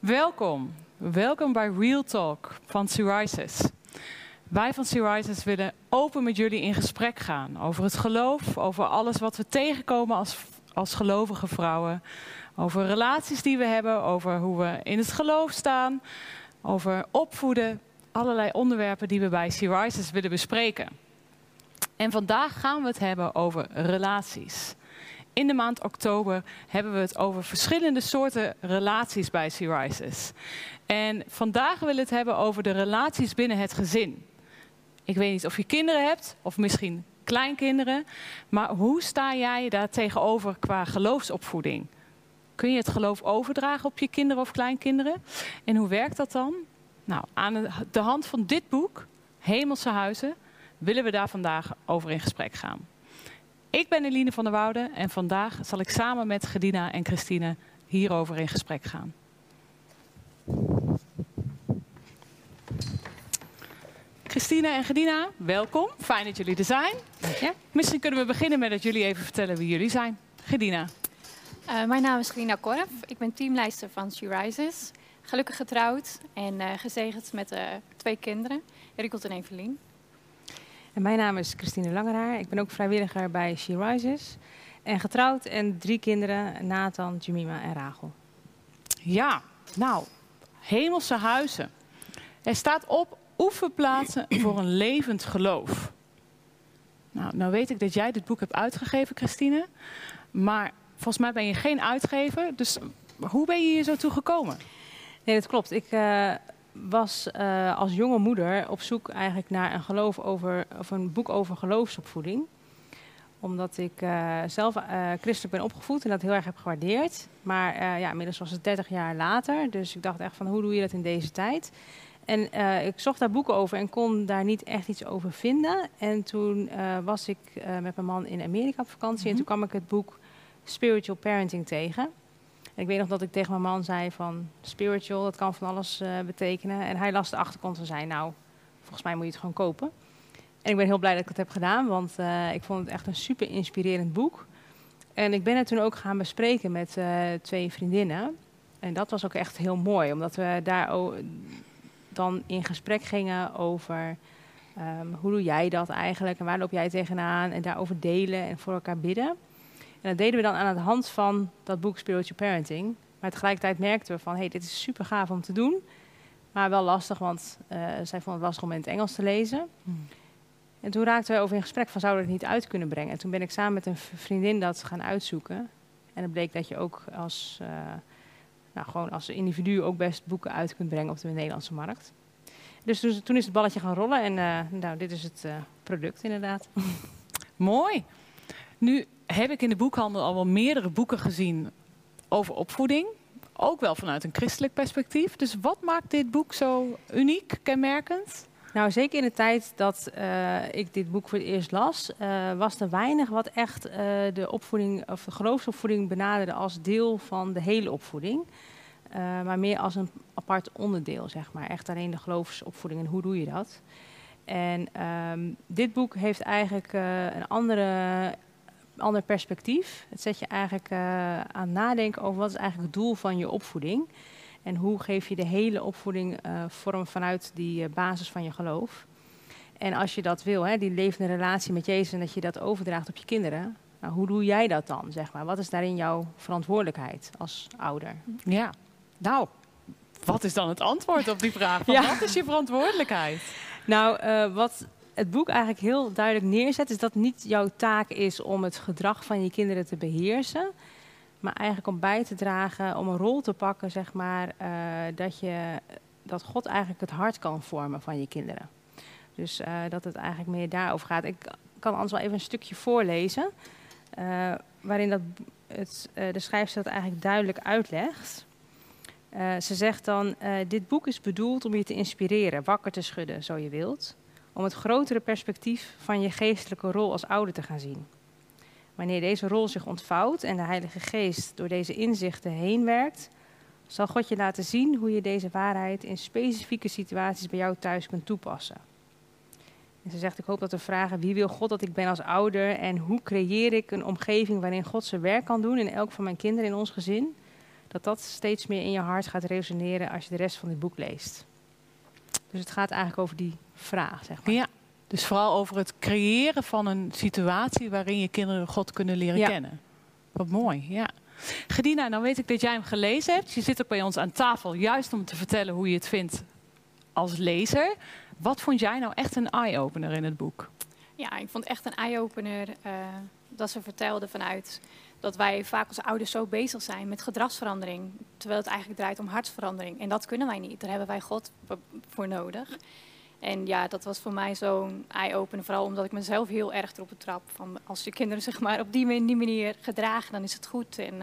Welkom bij Real Talk van SheRises. Wij van SheRises willen open met jullie in gesprek gaan over het geloof, over alles wat we tegenkomen als gelovige vrouwen, over relaties die we hebben, over hoe we in het geloof staan, over opvoeden, allerlei onderwerpen die we bij SheRises willen bespreken. En vandaag gaan we het hebben over relaties. In de maand oktober hebben we het over verschillende soorten relaties bij SheRises. En vandaag willen we het hebben over de relaties binnen het gezin. Ik weet niet of je kinderen hebt of misschien kleinkinderen. Maar hoe sta jij daar tegenover qua geloofsopvoeding? Kun je het geloof overdragen op je kinderen of kleinkinderen? En hoe werkt dat dan? Nou, aan de hand van dit boek, Hemelse huizen, willen we daar vandaag over in gesprek gaan. Ik ben Eline van der Woude en vandaag zal ik samen met Gedina en Christine hierover in gesprek gaan. Christine en Gedina, welkom. Fijn dat jullie er zijn. Ja. Misschien kunnen we beginnen met dat jullie even vertellen wie jullie zijn. Gedina. Mijn naam is Gedina Korf. Ik ben teamleider van SheRises. Gelukkig getrouwd en gezegend met 2 kinderen, Rikult en Evelien. En mijn naam is Christine Langerhaar. Ik ben ook vrijwilliger bij SheRises. En getrouwd en 3 kinderen, Nathan, Jemima en Rachel. Ja, nou, Hemelse huizen. Er staat op oefenplaatsen voor een levend geloof. Nou weet ik dat jij dit boek hebt uitgegeven, Christine. Maar volgens mij ben je geen uitgever. Dus hoe ben je hier zo toe gekomen? Nee, dat klopt. Ik was als jonge moeder op zoek eigenlijk naar een geloof over, of een boek over geloofsopvoeding. Omdat ik zelf christelijk ben opgevoed en dat heel erg heb gewaardeerd. Maar ja, inmiddels was het 30 jaar later. Dus ik dacht echt van, hoe doe je dat in deze tijd? En ik zocht daar boeken over en kon daar niet echt iets over vinden. En toen was ik met mijn man in Amerika op vakantie. En toen kwam ik het boek Spiritual Parenting tegen. En ik weet nog dat ik tegen mijn man zei van, spiritual, dat kan van alles betekenen. En hij las de achterkant en zei, nou, volgens mij moet je het gewoon kopen. En ik ben heel blij dat ik dat heb gedaan, want ik vond het echt een super inspirerend boek. En ik ben het toen ook gaan bespreken met 2 vriendinnen. En dat was ook echt heel mooi, omdat we daar dan in gesprek gingen over, hoe doe jij dat eigenlijk en waar loop jij tegenaan? En daarover delen en voor elkaar bidden. En dat deden we dan aan de hand van dat boek Spiritual Parenting. Maar tegelijkertijd merkten we van, hey, dit is super gaaf om te doen. Maar wel lastig, want zij vond het lastig om in het Engels te lezen. En toen raakten we over in gesprek van, zouden we het niet uit kunnen brengen? En toen ben ik samen met een vriendin dat gaan uitzoeken. En het bleek dat je ook als, gewoon als individu ook best boeken uit kunt brengen op de Nederlandse markt. Dus toen is het balletje gaan rollen en nou, dit is het product inderdaad. Mooi. Nu heb ik in de boekhandel al wel meerdere boeken gezien over opvoeding. Ook wel vanuit een christelijk perspectief. Dus wat maakt dit boek zo uniek, kenmerkend? Nou, zeker in de tijd dat ik dit boek voor het eerst las, was er weinig wat echt de opvoeding of de geloofsopvoeding benaderde als deel van de hele opvoeding. Maar meer als een apart onderdeel, zeg maar. Echt alleen de geloofsopvoeding en hoe doe je dat? En dit boek heeft eigenlijk een ander perspectief. Het zet je eigenlijk aan nadenken over wat is eigenlijk het doel van je opvoeding. En hoe geef je de hele opvoeding vorm vanuit die basis van je geloof. En als je dat wil, hè, die levende relatie met Jezus en dat je dat overdraagt op je kinderen. Nou, hoe doe jij dat dan, zeg maar? Wat is daarin jouw verantwoordelijkheid als ouder? Ja, nou, wat is dan het antwoord op die vraag? Van, ja. Wat is je verantwoordelijkheid? Nou, wat het boek eigenlijk heel duidelijk neerzet, is dat niet jouw taak is om het gedrag van je kinderen te beheersen. Maar eigenlijk om bij te dragen, om een rol te pakken, zeg maar, dat God eigenlijk het hart kan vormen van je kinderen. Dus dat het eigenlijk meer daarover gaat. Ik kan anders wel even een stukje voorlezen, waarin de schrijfster dat eigenlijk duidelijk uitlegt. Ze zegt dan, dit boek is bedoeld om je te inspireren, wakker te schudden, zo je wilt. Om het grotere perspectief van je geestelijke rol als ouder te gaan zien. Wanneer deze rol zich ontvouwt en de Heilige Geest door deze inzichten heen werkt, zal God je laten zien hoe je deze waarheid in specifieke situaties bij jou thuis kunt toepassen. En ze zegt, ik hoop dat de vragen, wie wil God dat ik ben als ouder en hoe creëer ik een omgeving waarin God zijn werk kan doen in elk van mijn kinderen in ons gezin, dat dat steeds meer in je hart gaat resoneren als je de rest van dit boek leest. Dus het gaat eigenlijk over die vraag, zeg maar. Ja, dus vooral over het creëren van een situatie waarin je kinderen God kunnen leren kennen. Wat mooi, ja. Gedina, nou weet ik dat jij hem gelezen hebt. Je zit ook bij ons aan tafel, juist om te vertellen hoe je het vindt als lezer. Wat vond jij nou echt een eye-opener in het boek? Ja, ik vond echt een eye-opener dat ze vertelde vanuit dat wij vaak als ouders zo bezig zijn met gedragsverandering. Terwijl het eigenlijk draait om hartsverandering. En dat kunnen wij niet. Daar hebben wij God voor nodig. En ja, dat was voor mij zo'n eye-opener. Vooral omdat ik mezelf heel erg erop betrap. Van als je kinderen zeg maar, op die manier gedragen, dan is het goed. En,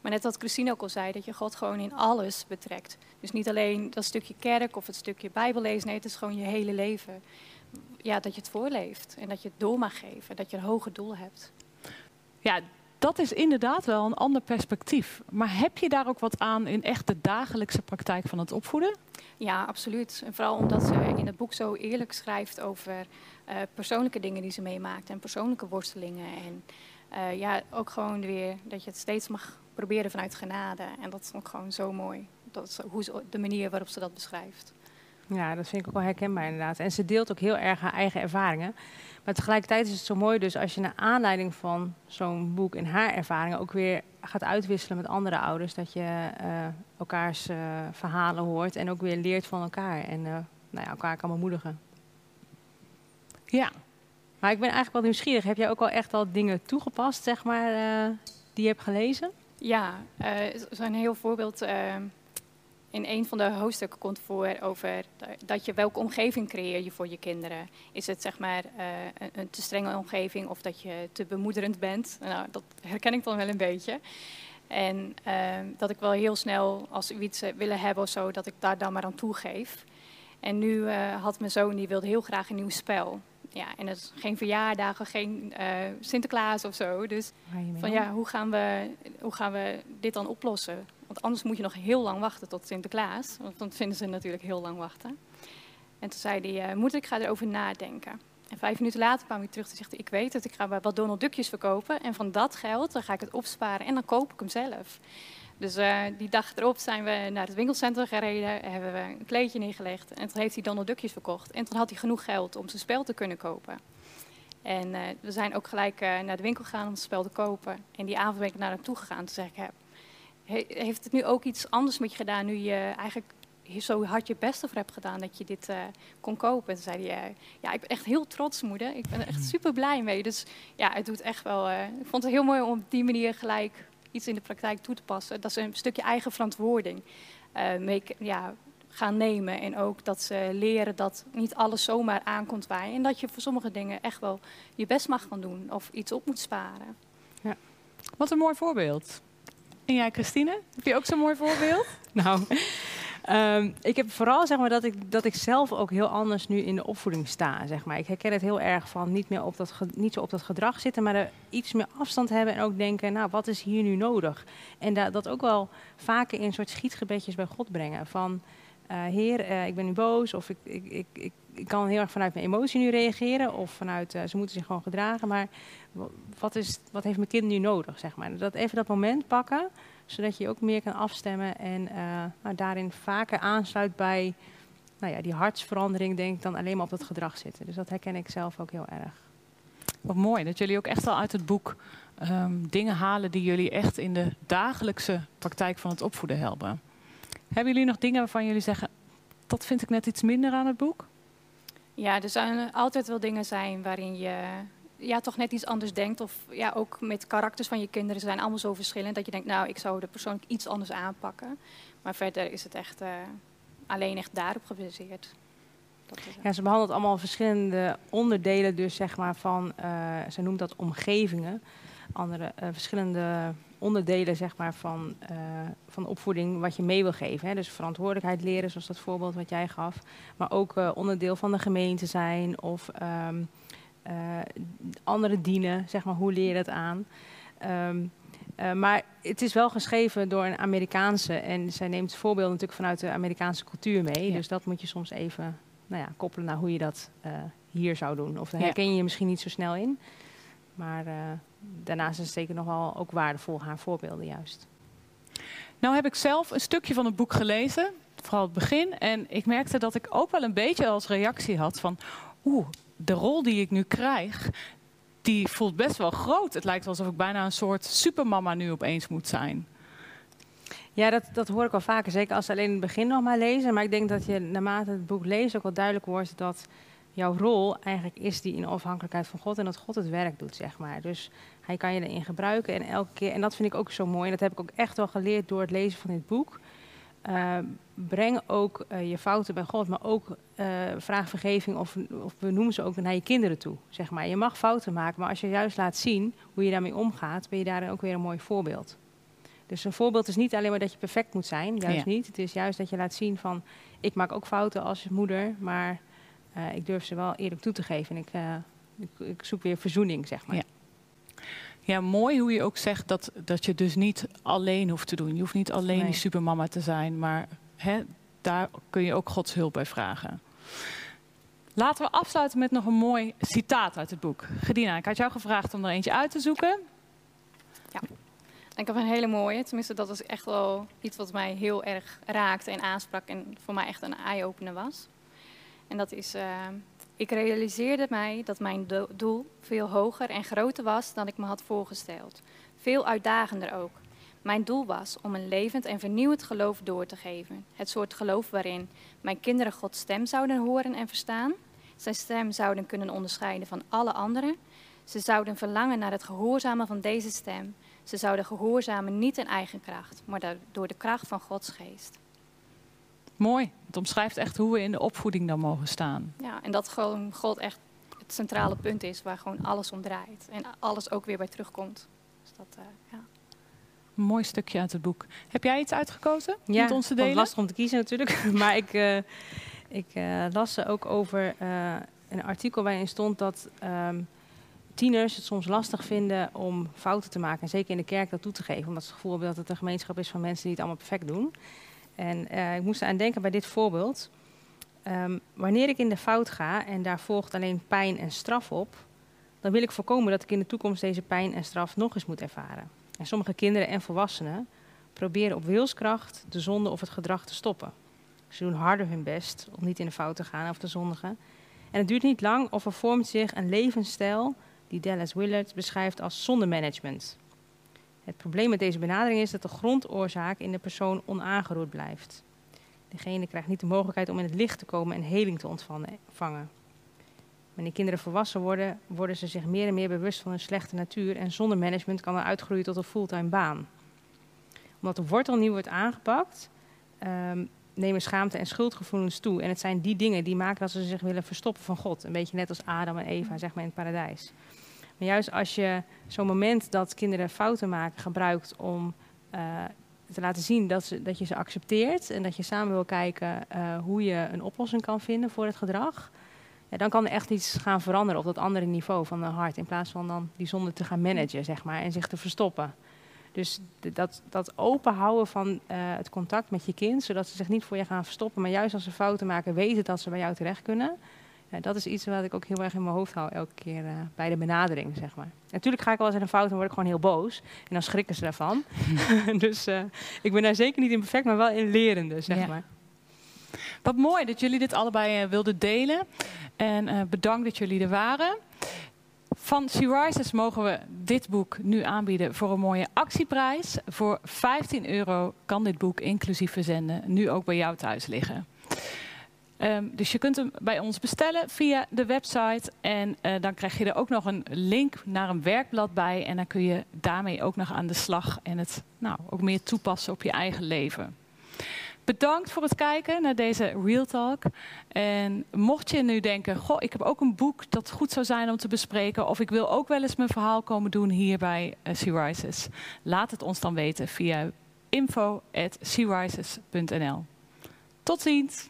maar net wat Christine ook al zei, dat je God gewoon in alles betrekt. Dus niet alleen dat stukje kerk of het stukje bijbellezen. Nee, het is gewoon je hele leven. Ja, dat je het voorleeft en dat je het door mag geven. Dat je een hoger doel hebt. Ja, dat is inderdaad wel een ander perspectief. Maar heb je daar ook wat aan in echt de dagelijkse praktijk van het opvoeden? Ja, absoluut. En vooral omdat ze in het boek zo eerlijk schrijft over persoonlijke dingen die ze meemaakt. En persoonlijke worstelingen. En ja, ook gewoon weer dat je het steeds mag proberen vanuit genade. En dat is ook gewoon zo mooi. Dat is hoe ze, de manier waarop ze dat beschrijft. Ja, dat vind ik ook wel herkenbaar inderdaad. En ze deelt ook heel erg haar eigen ervaringen. Maar tegelijkertijd is het zo mooi dus als je naar aanleiding van zo'n boek en haar ervaringen ook weer gaat uitwisselen met andere ouders. Dat je elkaars verhalen hoort en ook weer leert van elkaar. En nou ja, elkaar kan bemoedigen. Ja. Maar ik ben eigenlijk wel nieuwsgierig. Heb jij ook al echt al dingen toegepast, zeg maar, die je hebt gelezen? Ja, zo'n heel voorbeeld. In een van de hoofdstukken komt voor over dat je welke omgeving creëer je voor je kinderen. Is het zeg maar een te strenge omgeving of dat je te bemoederend bent? Nou, dat herken ik dan wel een beetje. En dat ik wel heel snel, als we iets willen hebben of zo, dat ik daar dan maar aan toegeef. En nu had mijn zoon, die wilde heel graag een nieuw spel. Ja, en dat is geen verjaardagen, geen Sinterklaas of zo. Dus van ja, hoe gaan we dit dan oplossen? Want anders moet je nog heel lang wachten tot Sinterklaas. Want dan vinden ze natuurlijk heel lang wachten. En toen zei hij, moeder, ik ga erover nadenken. En 5 minuten later kwam hij terug en zegt, ik weet het, ik ga wat Donald Duckjes verkopen. En van dat geld dan ga ik het opsparen en dan koop ik hem zelf. Dus die dag erop zijn we naar het winkelcentrum gereden. Hebben we een kleedje neergelegd. En toen heeft hij Donald Duckjes verkocht. En toen had hij genoeg geld om zijn spel te kunnen kopen. En we zijn ook gelijk naar de winkel gegaan om het spel te kopen. En die avond ben ik naar hem toe gegaan. Toen zei ik, heeft het nu ook iets anders met je gedaan, nu je eigenlijk zo hard je best ervoor hebt gedaan dat je dit kon kopen? En toen zei hij, ja, ik ben echt heel trots, moeder. Ik ben er echt super blij mee. Dus ja, het doet echt wel. Ik vond het heel mooi om op die manier gelijk iets in de praktijk toe te passen. Dat ze een stukje eigen verantwoording gaan nemen. En ook dat ze leren dat niet alles zomaar aankomt waaien. En dat je voor sommige dingen echt wel je best mag gaan doen of iets op moet sparen. Ja. Wat een mooi voorbeeld. En jij, Christine, heb je ook zo'n mooi voorbeeld? Nou, ik heb vooral zeg maar, dat ik zelf ook heel anders nu in de opvoeding sta. Zeg maar. Ik herken het heel erg van niet zo op dat gedrag zitten, maar er iets meer afstand hebben en ook denken, nou, wat is hier nu nodig? En dat ook wel vaker in een soort schietgebedjes bij God brengen. Van, Heer, ik ben nu boos, of ik kan heel erg vanuit mijn emotie nu reageren, of vanuit, ze moeten zich gewoon gedragen, maar wat heeft mijn kind nu nodig, zeg maar. Dat even dat moment pakken, zodat je ook meer kan afstemmen en daarin vaker aansluit bij, nou ja, die hartsverandering, denk ik, dan alleen maar op dat gedrag zitten. Dus dat herken ik zelf ook heel erg. Wat mooi, dat jullie ook echt al uit het boek dingen halen die jullie echt in de dagelijkse praktijk van het opvoeden helpen. Hebben jullie nog dingen waarvan jullie zeggen, dat vind ik net iets minder aan het boek? Ja, er zijn altijd wel dingen zijn waarin je ja, toch net iets anders denkt. Of ja, ook met karakters van je kinderen, ze zijn allemaal zo verschillend. Dat je denkt, nou, ik zou er persoonlijk iets anders aanpakken. Maar verder is het echt alleen echt daarop gebaseerd. Ja, ze behandelt allemaal verschillende onderdelen dus, zeg maar, van, ze noemt dat omgevingen. Verschillende onderdelen, zeg maar, van opvoeding wat je mee wil geven. Hè? Dus verantwoordelijkheid leren, zoals dat voorbeeld wat jij gaf. Maar ook onderdeel van de gemeente zijn of anderen dienen, zeg maar, hoe leer je dat aan? Maar het is wel geschreven door een Amerikaanse en zij neemt het voorbeeld natuurlijk vanuit de Amerikaanse cultuur mee. Ja. Dus dat moet je soms even koppelen naar hoe je dat hier zou doen. Of daar herken je je misschien niet zo snel in. Maar daarnaast is het zeker nogal ook waardevol, haar voorbeelden juist. Nou heb ik zelf een stukje van het boek gelezen, vooral het begin. En ik merkte dat ik ook wel een beetje als reactie had van... de rol die ik nu krijg, die voelt best wel groot. Het lijkt alsof ik bijna een soort supermama nu opeens moet zijn. Ja, dat hoor ik al vaker. Zeker als ze alleen in het begin nog maar lezen. Maar ik denk dat je naarmate het boek leest ook wel duidelijk wordt... dat jouw rol eigenlijk is die in afhankelijkheid van God... en dat God het werk doet, zeg maar. Dus hij kan je erin gebruiken. En elke keer, en dat vind ik ook zo mooi. En dat heb ik ook echt wel geleerd door het lezen van dit boek... breng ook je fouten bij God, maar ook vraag vergeving of benoem ze ook naar je kinderen toe. Zeg maar. Je mag fouten maken, maar als je juist laat zien hoe je daarmee omgaat, ben je daarin ook weer een mooi voorbeeld. Dus een voorbeeld is niet alleen maar dat je perfect moet zijn, juist niet. Het is juist dat je laat zien van, ik maak ook fouten als moeder, maar ik durf ze wel eerlijk toe te geven. En ik zoek weer verzoening, zeg maar. Ja. Ja, mooi hoe je ook zegt dat je dus niet alleen hoeft te doen. Je hoeft niet alleen die supermama te zijn, maar daar kun je ook Gods hulp bij vragen. Laten we afsluiten met nog een mooi citaat uit het boek. Gedina, ik had jou gevraagd om er eentje uit te zoeken. Ja, ik heb een hele mooie. Tenminste, dat is echt wel iets wat mij heel erg raakte en aansprak en voor mij echt een eye-opener was. En dat is... Ik realiseerde mij dat mijn doel veel hoger en groter was dan ik me had voorgesteld. Veel uitdagender ook. Mijn doel was om een levend en vernieuwend geloof door te geven. Het soort geloof waarin mijn kinderen Gods stem zouden horen en verstaan. Zijn stem zouden kunnen onderscheiden van alle anderen. Ze zouden verlangen naar het gehoorzamen van deze stem. Ze zouden gehoorzamen niet in eigen kracht, maar door de kracht van Gods geest. Mooi. Het omschrijft echt hoe we in de opvoeding dan mogen staan. Ja, en dat gewoon God echt het centrale punt is waar gewoon alles om draait. En alles ook weer bij terugkomt. Dus dat, ja. Een mooi stukje uit het boek. Heb jij iets uitgekozen met ons te delen? Ja, lastig om te kiezen natuurlijk. Maar ik las ook over een artikel waarin stond dat tieners het soms lastig vinden om fouten te maken. En zeker in de kerk dat toe te geven. Omdat ze het gevoel hebben dat het een gemeenschap is van mensen die het allemaal perfect doen. En ik moest eraan denken bij dit voorbeeld. Wanneer ik in de fout ga en daar volgt alleen pijn en straf op... dan wil ik voorkomen dat ik in de toekomst deze pijn en straf nog eens moet ervaren. En sommige kinderen en volwassenen proberen op wilskracht de zonde of het gedrag te stoppen. Ze doen harder hun best om niet in de fout te gaan of te zondigen. En het duurt niet lang of er vormt zich een levensstijl die Dallas Willard beschrijft als zondemanagement... Het probleem met deze benadering is dat de grondoorzaak in de persoon onaangeroerd blijft. Degene krijgt niet de mogelijkheid om in het licht te komen en heling te ontvangen. Wanneer kinderen volwassen worden, worden ze zich meer en meer bewust van hun slechte natuur... en zonder management kan er uitgroeien tot een fulltime baan. Omdat de wortel niet wordt aangepakt, nemen schaamte en schuldgevoelens toe. En het zijn die dingen die maken dat ze zich willen verstoppen van God. Een beetje net als Adam en Eva, zeg maar, in het paradijs. Maar juist als je zo'n moment dat kinderen fouten maken gebruikt om te laten zien dat je ze accepteert... en dat je samen wil kijken hoe je een oplossing kan vinden voor het gedrag... Ja, dan kan er echt iets gaan veranderen op dat andere niveau van het hart... in plaats van dan die zonde te gaan managen, zeg maar, en zich te verstoppen. Dus dat openhouden van het contact met je kind... zodat ze zich niet voor je gaan verstoppen... maar juist als ze fouten maken weten dat ze bij jou terecht kunnen... Ja, dat is iets wat ik ook heel erg in mijn hoofd hou elke keer bij de benadering, zeg maar. Natuurlijk ga ik wel eens in een fout en word ik gewoon heel boos. En dan schrikken ze daarvan. Dus ik ben daar zeker niet in perfect, maar wel in lerende, zeg maar. Wat mooi dat jullie dit allebei wilden delen. En bedankt dat jullie er waren. Van SheRises mogen we dit boek nu aanbieden voor een mooie actieprijs. Voor €15 kan dit boek inclusief verzenden nu ook bij jou thuis liggen. Dus je kunt hem bij ons bestellen via de website. En dan krijg je er ook nog een link naar een werkblad bij. En dan kun je daarmee ook nog aan de slag. En het ook meer toepassen op je eigen leven. Bedankt voor het kijken naar deze Real Talk. En mocht je nu denken, ik heb ook een boek dat goed zou zijn om te bespreken. Of ik wil ook wel eens mijn verhaal komen doen hier bij SheRises. Laat het ons dan weten via info@sheRises.nl. Tot ziens.